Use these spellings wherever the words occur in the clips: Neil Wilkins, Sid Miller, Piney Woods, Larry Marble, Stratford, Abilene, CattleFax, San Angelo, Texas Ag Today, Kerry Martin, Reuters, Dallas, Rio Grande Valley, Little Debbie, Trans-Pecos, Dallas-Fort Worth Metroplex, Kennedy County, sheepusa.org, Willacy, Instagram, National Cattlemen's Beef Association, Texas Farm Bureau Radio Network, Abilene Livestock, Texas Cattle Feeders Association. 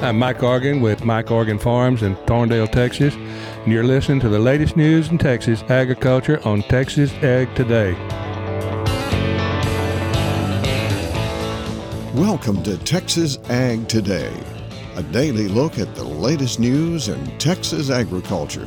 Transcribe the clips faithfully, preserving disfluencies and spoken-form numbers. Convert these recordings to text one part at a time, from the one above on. I'm Mike Organ with Mike Organ Farms in Thorndale, Texas, and you're listening to the latest news in Texas agriculture on Texas Ag Today. Welcome to Texas Ag Today, a daily look at the latest news in Texas agriculture.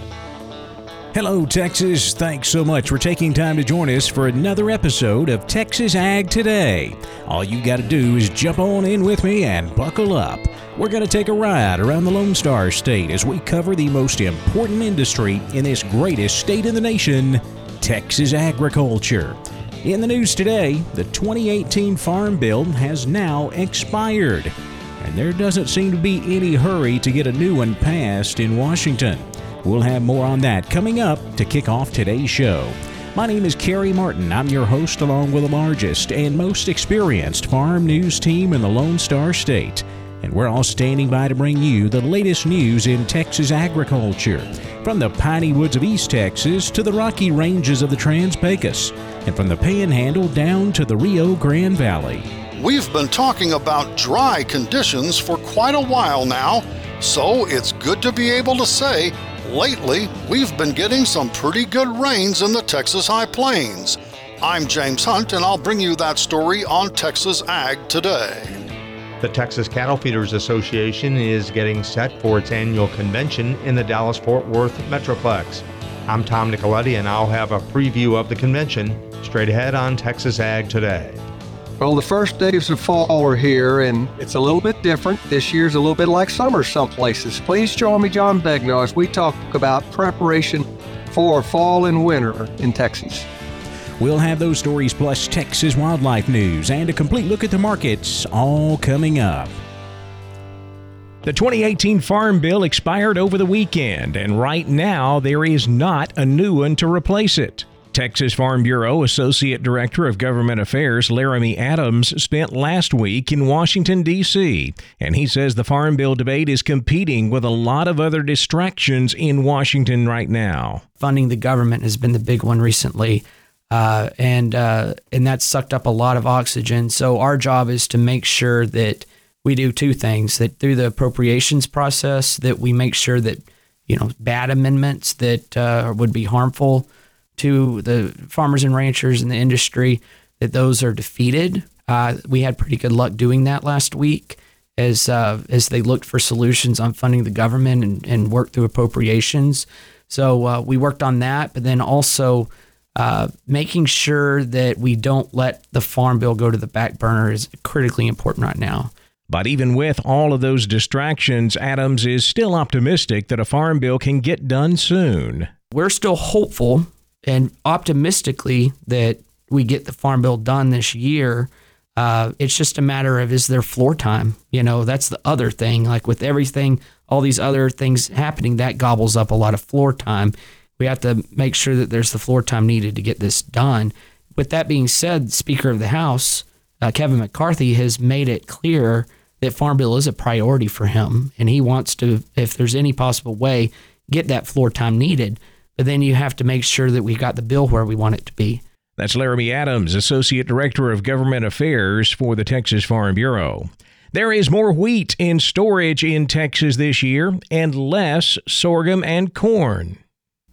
Hello, Texas. Thanks so much for taking time to join us for another episode of Texas Ag Today. All you got to do is jump on in with me and buckle up. We're going to take a ride around the Lone Star State as we cover the most important industry in this greatest state in the nation, Texas agriculture. In the news today, the twenty eighteen Farm Bill has now expired, and there doesn't seem to be any hurry to get a new one passed in Washington. We'll have more on that coming up to kick off today's show. My name is Kerry Martin. I'm your host along with the largest and most experienced farm news team in the Lone Star State. And we're all standing by to bring you the latest news in Texas agriculture, from the Piney Woods of East Texas to the Rocky Ranges of the Trans-Pecos, and from the Panhandle down to the Rio Grande Valley. We've been talking about dry conditions for quite a while now, so it's good to be able to say lately, we've been getting some pretty good rains in the Texas High Plains. I'm James Hunt, and I'll bring you that story on Texas Ag Today. The Texas Cattle Feeders Association is getting set for its annual convention in the Dallas-Fort Worth Metroplex. I'm Tom Nicoletti, and I'll have a preview of the convention straight ahead on Texas Ag Today. Well, the first days of fall are here, and it's a little bit different. This year's a little bit like summer some places. Please join me, John Begnaud, as we talk about preparation for fall and winter in Texas. We'll have those stories plus Texas wildlife news and a complete look at the markets all coming up. The twenty eighteen Farm Bill expired over the weekend, and right now there is not a new one to replace it. Texas Farm Bureau Associate Director of Government Affairs Laramie Adams spent last week in Washington, D C, and he says the Farm Bill debate is competing with a lot of other distractions in Washington right now. Funding the government has been the big one recently, uh, and uh, and that's sucked up a lot of oxygen. So our job is to make sure that we do two things, that through the appropriations process, that we make sure that, you know, bad amendments that uh, would be harmful to the farmers and ranchers in the industry, that those are defeated. Uh, we had pretty good luck doing that last week as uh, as they looked for solutions on funding the government and, and worked through appropriations. So uh, we worked on that, but then also uh, making sure that we don't let the Farm Bill go to the back burner is critically important right now. But even with all of those distractions, Adams is still optimistic that a Farm Bill can get done soon. We're still hopeful and optimistically that we get the Farm Bill done this year. Uh, it's just a matter of, is there floor time? You know, that's the other thing. Like with everything, all these other things happening, that gobbles up a lot of floor time. We have to make sure that there's the floor time needed to get this done. With that being said, Speaker of the House, uh, Kevin McCarthy, has made it clear that Farm Bill is a priority for him, and he wants to, if there's any possible way, get that floor time needed. But then you have to make sure that we got the bill where we want it to be. That's Laramie Adams, Associate Director of Government Affairs for the Texas Farm Bureau. There is more wheat in storage in Texas this year and less sorghum and corn.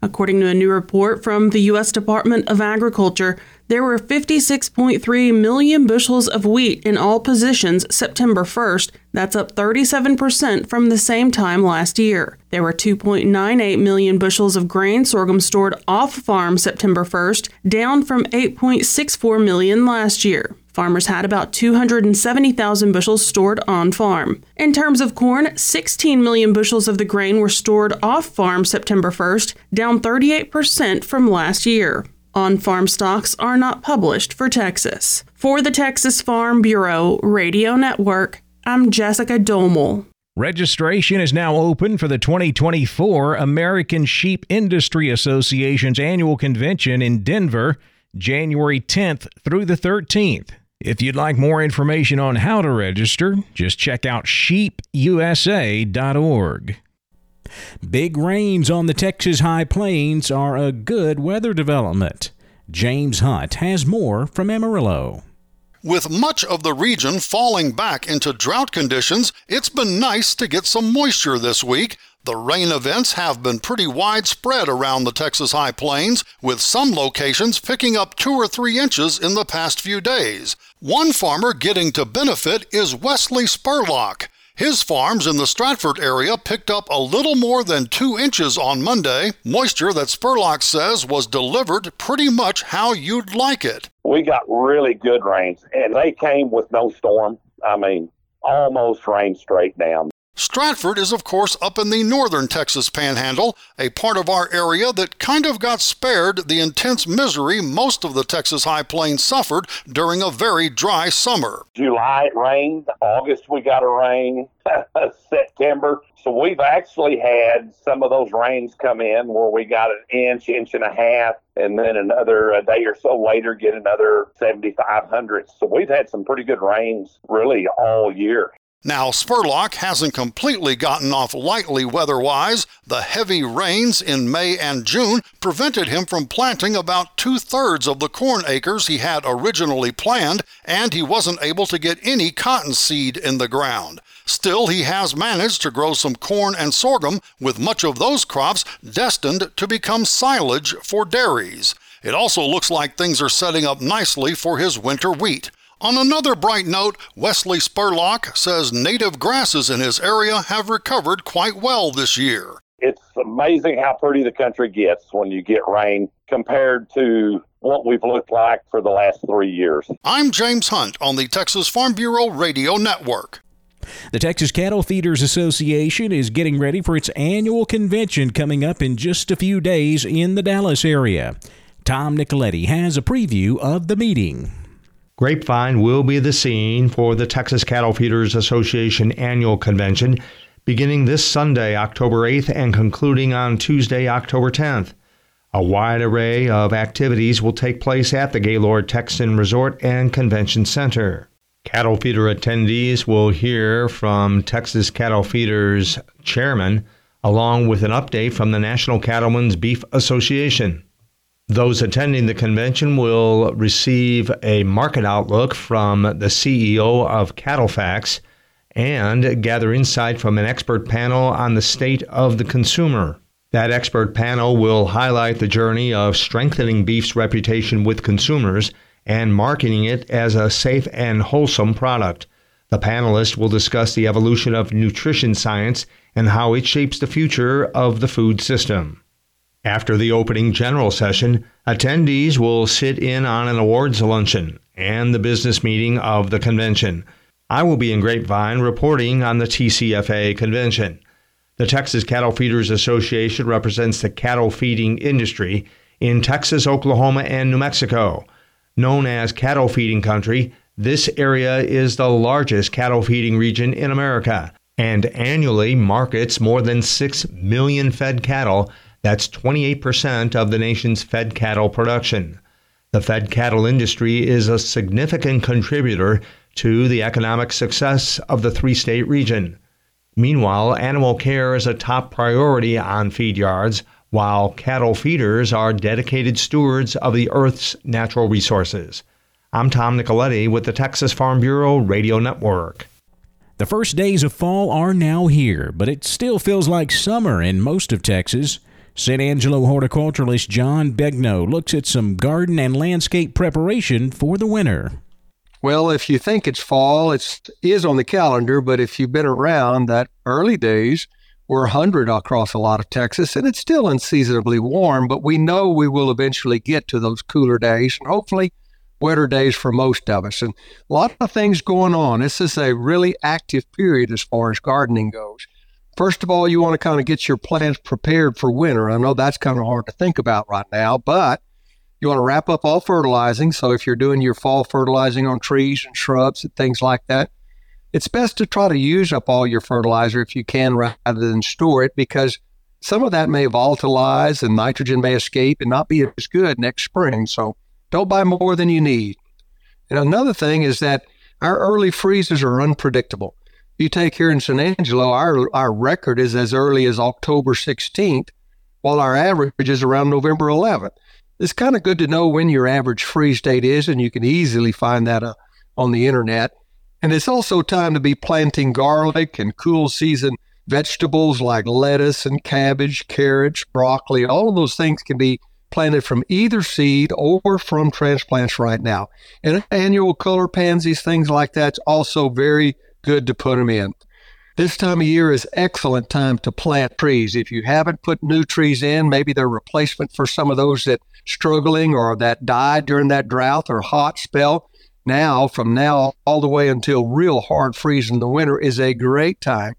According to a new report from the U S Department of Agriculture, there were fifty-six point three million bushels of wheat in all positions September first. That's up thirty-seven percent from the same time last year. There were two point nine eight million bushels of grain sorghum stored off-farm September first, down from eight point six four million last year. Farmers had about two hundred seventy thousand bushels stored on farm. In terms of corn, sixteen million bushels of the grain were stored off farm September first, down thirty-eight percent from last year. On-farm stocks are not published for Texas. For the Texas Farm Bureau Radio Network, I'm Jessica Domel. Registration is now open for the twenty twenty-four American Sheep Industry Association's annual convention in Denver. January tenth through the thirteenth. If you'd like more information on how to register, just check out sheep u s a dot org. Big rains on the Texas High Plains are a good weather development. James Hunt has more from Amarillo. With much of the region falling back into drought conditions, it's been nice to get some moisture this week. The rain events have been pretty widespread around the Texas High Plains, with some locations picking up two or three inches in the past few days. One farmer getting to benefit is Wesley Spurlock. His farms in the Stratford area picked up a little more than two inches on Monday, moisture that Spurlock says was delivered pretty much how you'd like it. We got really good rains, and they came with no storm. I mean, almost rained straight down. Stratford is, of course, up in the northern Texas Panhandle, a part of our area that kind of got spared the intense misery most of the Texas High Plains suffered during a very dry summer. July it rained, August we got a rain, September. So we've actually had some of those rains come in where we got an inch, inch and a half, and then another a day or so later get another seventy-five hundredths. So we've had some pretty good rains really all year. Now, Spurlock hasn't completely gotten off lightly weather-wise. The heavy rains in May and June prevented him from planting about two-thirds of the corn acres he had originally planned, and he wasn't able to get any cotton seed in the ground. Still, he has managed to grow some corn and sorghum, with much of those crops destined to become silage for dairies. It also looks like things are setting up nicely for his winter wheat. On another bright note, Wesley Spurlock says native grasses in his area have recovered quite well this year. It's amazing how pretty the country gets when you get rain compared to what we've looked like for the last three years. I'm James Hunt on the Texas Farm Bureau Radio Network. The Texas Cattle Feeders Association is getting ready for its annual convention coming up in just a few days in the Dallas area. Tom Nicoletti has a preview of the meeting. Grapevine will be the scene for the Texas Cattle Feeders Association Annual Convention, beginning this Sunday, October eighth, and concluding on Tuesday, October tenth. A wide array of activities will take place at the Gaylord Texan Resort and Convention Center. Cattle feeder attendees will hear from Texas Cattle Feeders Chairman, along with an update from the National Cattlemen's Beef Association. Those attending the convention will receive a market outlook from the C E O of CattleFax and gather insight from an expert panel on the state of the consumer. That expert panel will highlight the journey of strengthening beef's reputation with consumers and marketing it as a safe and wholesome product. The panelists will discuss the evolution of nutrition science and how it shapes the future of the food system. After the opening general session, attendees will sit in on an awards luncheon and the business meeting of the convention. I will be in Grapevine reporting on the T C F A convention. The Texas Cattle Feeders Association represents the cattle feeding industry in Texas, Oklahoma, and New Mexico. Known as cattle feeding country, this area is the largest cattle feeding region in America and annually markets more than six million fed cattle. That's twenty-eight percent of the nation's fed cattle production. The fed cattle industry is a significant contributor to the economic success of the three-state region. Meanwhile, animal care is a top priority on feed yards, while cattle feeders are dedicated stewards of the earth's natural resources. I'm Tom Nicoletti with the Texas Farm Bureau Radio Network. The first days of fall are now here, but it still feels like summer in most of Texas. San Angelo horticulturalist John Begnaud looks at some garden and landscape preparation for the winter. Well, if you think it's fall, it is on the calendar, but if you've been around, that early days were one hundred across a lot of Texas, and it's still unseasonably warm, but we know we will eventually get to those cooler days, and hopefully wetter days for most of us. And a lot of things going on. This is a really active period as far as gardening goes. First of all, you want to kind of get your plants prepared for winter. I know that's kind of hard to think about right now, but you want to wrap up all fertilizing. So if you're doing your fall fertilizing on trees and shrubs and things like that, it's best to try to use up all your fertilizer if you can rather than store it, because some of that may volatilize and nitrogen may escape and not be as good next spring. So Don't buy more than you need. And another thing is that our early freezes are unpredictable. You take here in San Angelo, our our record is as early as October sixteenth, while our average is around November eleventh. It's kind of good to know when your average freeze date is, and you can easily find that uh, on the internet. And it's also time to be planting garlic and cool season vegetables like lettuce and cabbage, carrots, broccoli. All of those things can be planted from either seed or from transplants right now. And annual color pansies, things like that's also very good to put them in. This time of year is excellent time to plant trees. If you haven't put new trees in, maybe they're replacement for some of those that struggling or that died during that drought or hot spell. Now, from now all the way until real hard freeze in the winter is a great time.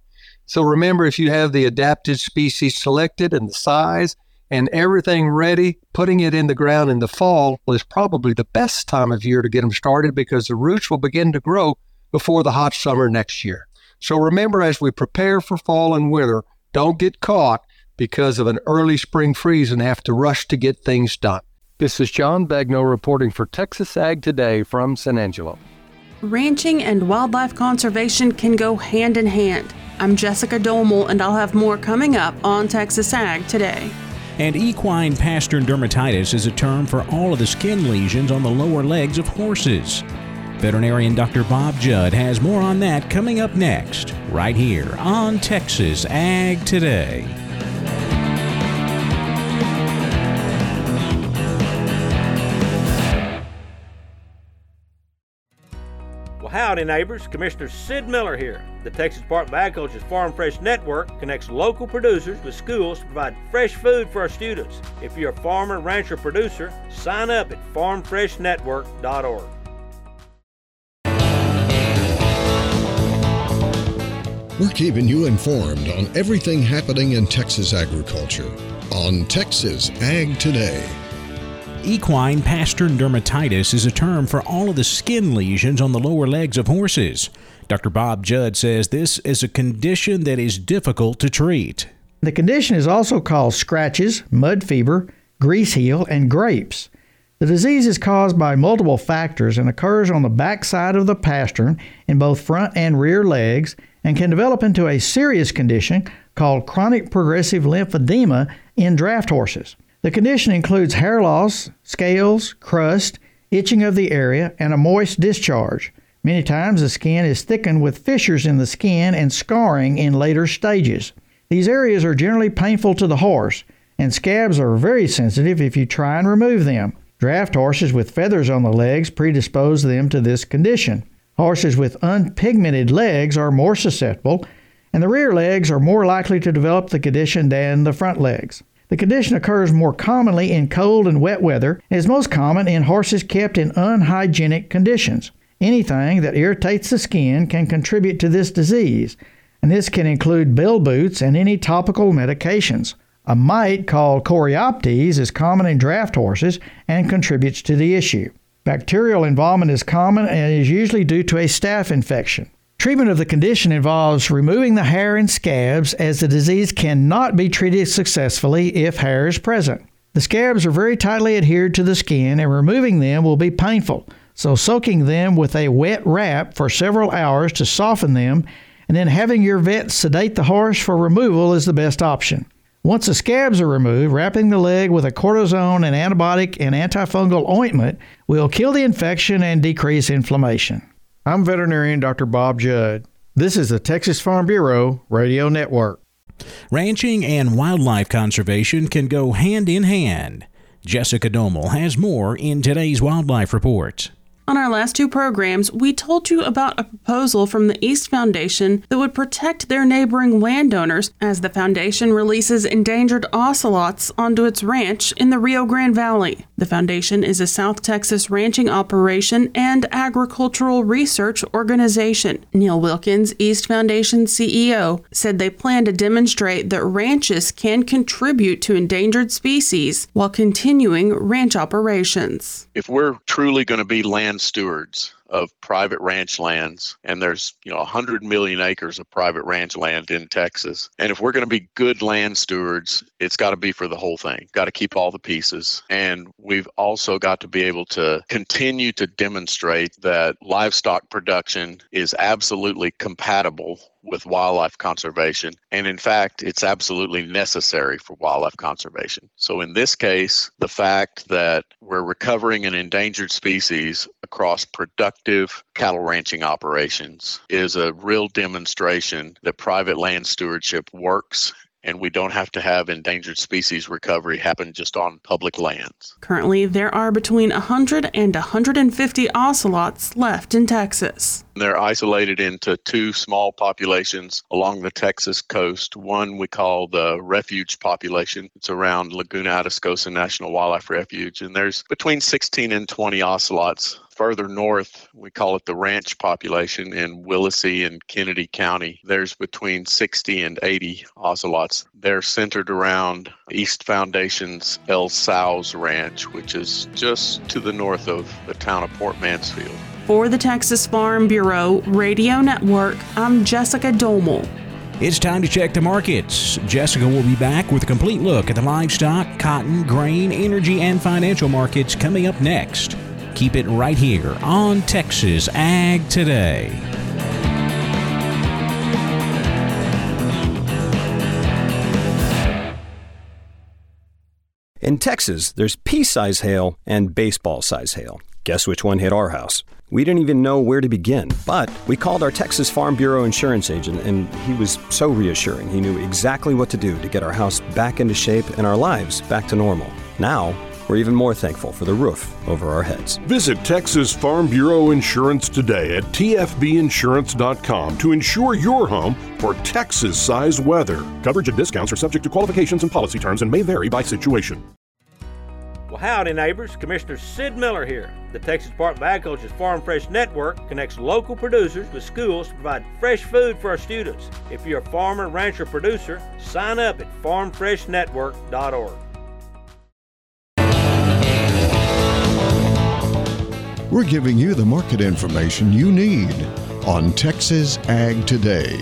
So remember, if you have the adapted species selected and the size and everything ready, putting it in the ground in the fall is probably the best time of year to get them started because the roots will begin to grow before the hot summer next year. So remember, as we prepare for fall and winter, don't get caught because of an early spring freeze and have to rush to get things done. This is John Begnaud reporting for Texas Ag Today from San Angelo. Ranching and wildlife conservation can go hand in hand. I'm Jessica Domel, and I'll have more coming up on Texas Ag Today. And equine pastern dermatitis is a term for all of the skin lesions on the lower legs of horses. Veterinarian Doctor Bob Judd has more on that coming up next, right here on Texas Ag Today. Howdy neighbors, Commissioner Sid Miller here. The Texas Department of Agriculture's Farm Fresh Network connects local producers with schools to provide fresh food for our students. If you're a farmer, rancher, producer, sign up at farm fresh network dot org. We're keeping you informed on everything happening in Texas agriculture on Texas Ag Today. Equine pastern dermatitis is a term for all of the skin lesions on the lower legs of horses. Doctor Bob Judd says this is a condition that is difficult to treat. The condition is also called scratches, mud fever, grease heel, and grapes. The disease is caused by multiple factors and occurs on the backside of the pastern in both front and rear legs and can develop into a serious condition called chronic progressive lymphedema in draft horses. The condition includes hair loss, scales, crust, itching of the area, and a moist discharge. Many times the skin is thickened with fissures in the skin and scarring in later stages. These areas are generally painful to the horse, and scabs are very sensitive if you try and remove them. Draft horses with feathers on the legs predispose them to this condition. Horses with unpigmented legs are more susceptible, and the rear legs are more likely to develop the condition than the front legs. The condition occurs more commonly in cold and wet weather and is most common in horses kept in unhygienic conditions. Anything that irritates the skin can contribute to this disease, and this can include bell boots and any topical medications. A mite called coreoptes is common in draft horses and contributes to the issue. Bacterial involvement is common and is usually due to a staph infection. Treatment of the condition involves removing the hair and scabs, as the disease cannot be treated successfully if hair is present. The scabs are very tightly adhered to the skin, and removing them will be painful, so soaking them with a wet wrap for several hours to soften them, and then having your vet sedate the horse for removal is the best option. Once the scabs are removed, wrapping the leg with a cortisone and antibiotic and antifungal ointment will kill the infection and decrease inflammation. I'm veterinarian Doctor Bob Judd. This is the Texas Farm Bureau Radio Network. Ranching and wildlife conservation can go hand in hand. Jessica Domel has more in today's Wildlife Report. On our last two programs, we told you about a proposal from the East Foundation that would protect their neighboring landowners as the foundation releases endangered ocelots onto its ranch in the Rio Grande Valley. The foundation is a South Texas ranching operation and agricultural research organization. Neil Wilkins, East Foundation C E O, said they plan to demonstrate that ranches can contribute to endangered species while continuing ranch operations. If we're truly going to be land stewards, of private ranch lands, and there's, you know, one hundred million acres of private ranch land in Texas. And if we're going to be good land stewards, it's got to be for the whole thing. Got to keep all the pieces. And we've also got to be able to continue to demonstrate that livestock production is absolutely compatible with wildlife conservation. And in fact, it's absolutely necessary for wildlife conservation. So in this case, the fact that we're recovering an endangered species across productive cattle ranching operations is a real demonstration that private land stewardship works, and we don't have to have endangered species recovery happen just on public lands. Currently, there are between one hundred and one hundred fifty ocelots left in Texas. They're isolated into two small populations along the Texas coast. One we call the refuge population. It's around Laguna Atascosa National Wildlife Refuge, and there's between sixteen and twenty ocelots. Further north, we call it the ranch population in Willacy and Kennedy County. There's between sixty and eighty ocelots. They're centered around East Foundation's El Sow's Ranch, which is just to the north of the town of Port Mansfield. For the Texas Farm Bureau Radio Network, I'm Jessica Domel. It's time to check the markets. Jessica will be back with a complete look at the livestock, cotton, grain, energy, and financial markets coming up next. Keep it right here on Texas Ag Today. In Texas, there's pea-size hail and baseball-size hail. Guess which one hit our house? We didn't even know where to begin, but we called our Texas Farm Bureau insurance agent, and he was so reassuring. He knew exactly what to do to get our house back into shape and our lives back to normal. Now, we're even more thankful for the roof over our heads. Visit Texas Farm Bureau Insurance today at t f b insurance dot com to insure your home for Texas-sized weather. Coverage and discounts are subject to qualifications and policy terms and may vary by situation. Well, howdy, neighbors. Commissioner Sid Miller here. The Texas Department of Agriculture's Farm Fresh Network connects local producers with schools to provide fresh food for our students. If you're a farmer, rancher, producer, sign up at farm fresh network dot org. We're giving you the market information you need on Texas Ag Today.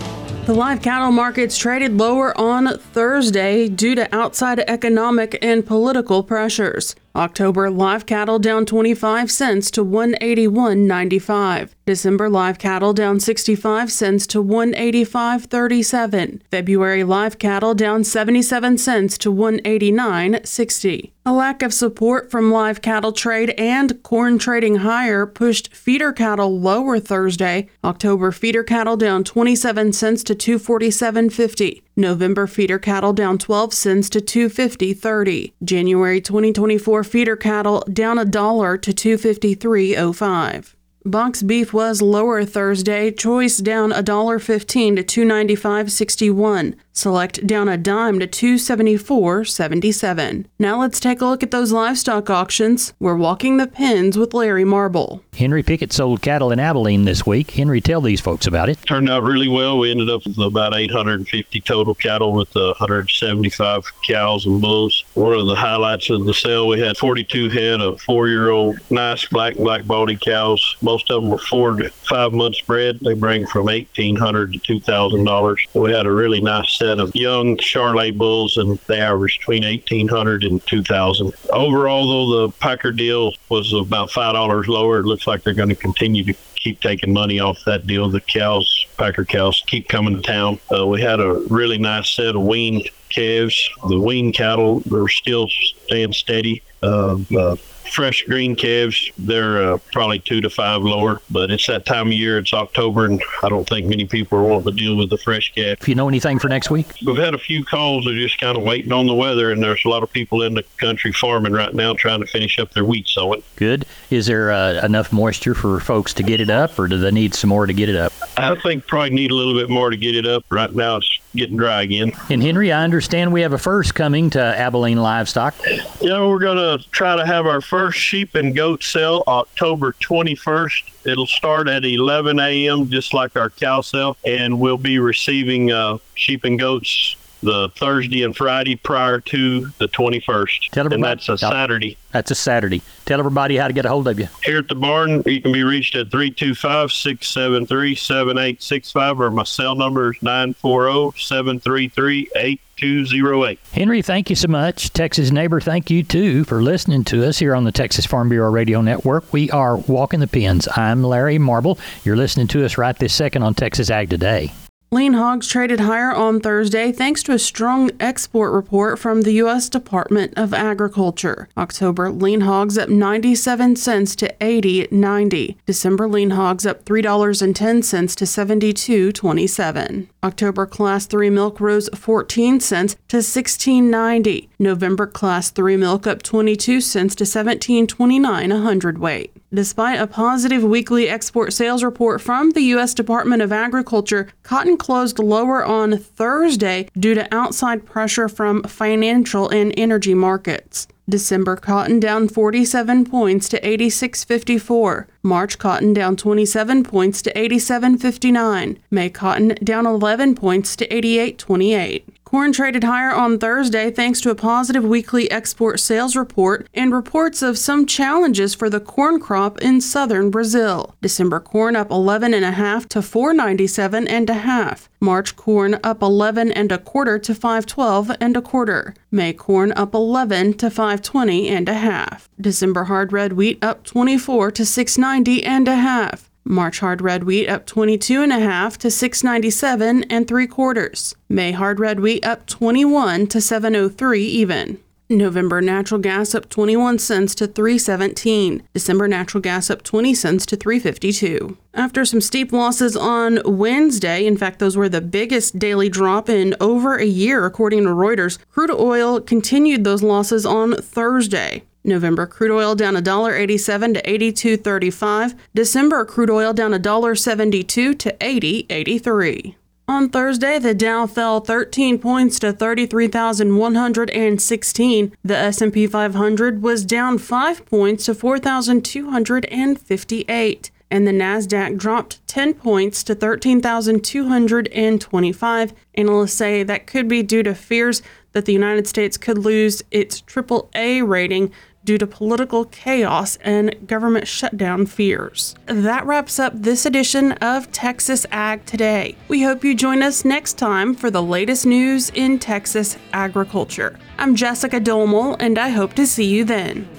The live cattle markets traded lower on Thursday due to outside economic and political pressures. October live cattle down twenty-five cents to one eighty-one ninety-five. December live cattle down sixty-five cents to one eighty-five thirty-seven. February live cattle down seventy-seven cents to one eighty-nine sixty. A lack of support from live cattle trade and corn trading higher pushed feeder cattle lower Thursday. October feeder cattle down twenty-seven cents to two forty-seven fifty. November feeder cattle down twelve cents to two fifty thirty. January twenty twenty-four feeder cattle down a dollar to two fifty-three oh five. Box beef was lower Thursday, choice down one dollar fifteen to two ninety-five sixty-one, select down a dime to two seventy-four seventy-seven. Now let's take a look at those livestock auctions. We're walking the pens with Larry Marble. Henry Pickett sold cattle in Abilene this week. Henry, tell these folks about it. Turned out really well. We ended up with about eight hundred fifty total cattle with one hundred seventy-five cows and bulls. One of the highlights of the sale, we had forty-two head of four-year-old nice black black-bodied cows. Most of them were four to five months bred. They bring from eighteen hundred dollars to two thousand dollars. We had a really nice set of young Charolais bulls, and they averaged between eighteen hundred dollars and two thousand dollars. Overall, though, the Packer deal was about five dollars lower. It looks like they're going to continue to keep taking money off that deal. The cows, Packer cows, keep coming to town. Uh, we had a really nice set of weaned calves. The weaned cattle are still staying steady. Uh, uh, Fresh green calves, they're uh, probably two to five lower, but it's that time of year, it's October, and I don't think many people are wanting to deal with the fresh calf. If you know anything for next week? We've had a few calls that are just kind of waiting on the weather, and there's a lot of people in the country farming right now trying to finish up their wheat sowing. Good. Is there uh, enough moisture for folks to get it up, or do they need some more to get it up? I think probably need a little bit more to get it up. Right now it's getting dry again. And Henry, I understand we have a first coming to Abilene Livestock. Yeah, we're going to try to have our first First sheep and goat sale October twenty-first. It'll start at eleven a.m. just like our cow sale, and we'll be receiving uh, sheep and goats the Thursday and Friday prior to the twenty-first. Tell and that's a no, Saturday. That's a Saturday. Tell everybody how to get a hold of you. Here at the barn, you can be reached at three two five, six seven three, seven eight six five, or my cell number is nine four zero, seven three three, eight two zero eight. Henry, thank you so much. Texas Neighbor, thank you, too, for listening to us here on the Texas Farm Bureau Radio Network. We are Walking the Pens. I'm Larry Marble. You're listening to us right this second on Texas Ag Today. Lean hogs traded higher on Thursday thanks to a strong export report from the U S. Department of Agriculture. October lean hogs up ninety-seven cents to eighty ninety. December lean hogs up three dollars and ten cents to seventy-two twenty-seven. October Class three milk rose fourteen cents to sixteen ninety. November Class three milk up twenty-two cents to seventeen twenty-nine a hundredweight. Despite a positive weekly export sales report from the U S. Department of Agriculture, cotton closed lower on Thursday due to outside pressure from financial and energy markets. December cotton down forty-seven points to eighty-six fifty-four. March cotton down twenty-seven points to eighty-seven fifty-nine. May cotton down eleven points to eighty-eight twenty-eight. Corn traded higher on Thursday thanks to a positive weekly export sales report and reports of some challenges for the corn crop in southern Brazil. December corn up eleven and a half to four ninety-seven and a half. March corn up eleven and a quarter to five twelve and a quarter. May corn up eleven to five twenty and a half. December hard red wheat up twenty-four to six ninety and a half. March hard red wheat up twenty-two and a half to six ninety-seven and three quarters. May hard red wheat up twenty-one to seven oh three even. November natural gas up twenty-one cents to three seventeen. December natural gas up twenty cents to three fifty-two. After some steep losses on Wednesday, in fact, those were the biggest daily drop in over a year, according to Reuters, crude oil continued those losses on Thursday. November crude oil down one dollar and eighty-seven cents to eighty-two thirty-five. December crude oil down one dollar and seventy-two cents to eighty eighty-three. On Thursday, the Dow fell thirteen points to thirty-three thousand one hundred sixteen. The S and P five hundred was down five points to four thousand two hundred fifty-eight. And the NASDAQ dropped ten points to thirteen thousand two hundred twenty-five. Analysts say that could be due to fears that the United States could lose its triple A rating due to political chaos and government shutdown fears. That wraps up this edition of Texas Ag Today. We hope you join us next time for the latest news in Texas agriculture. I'm Jessica Domel, and I hope to see you then.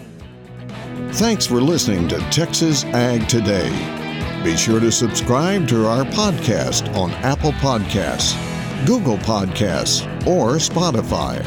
Thanks for listening to Texas Ag Today. Be sure to subscribe to our podcast on Apple Podcasts, Google Podcasts, or Spotify.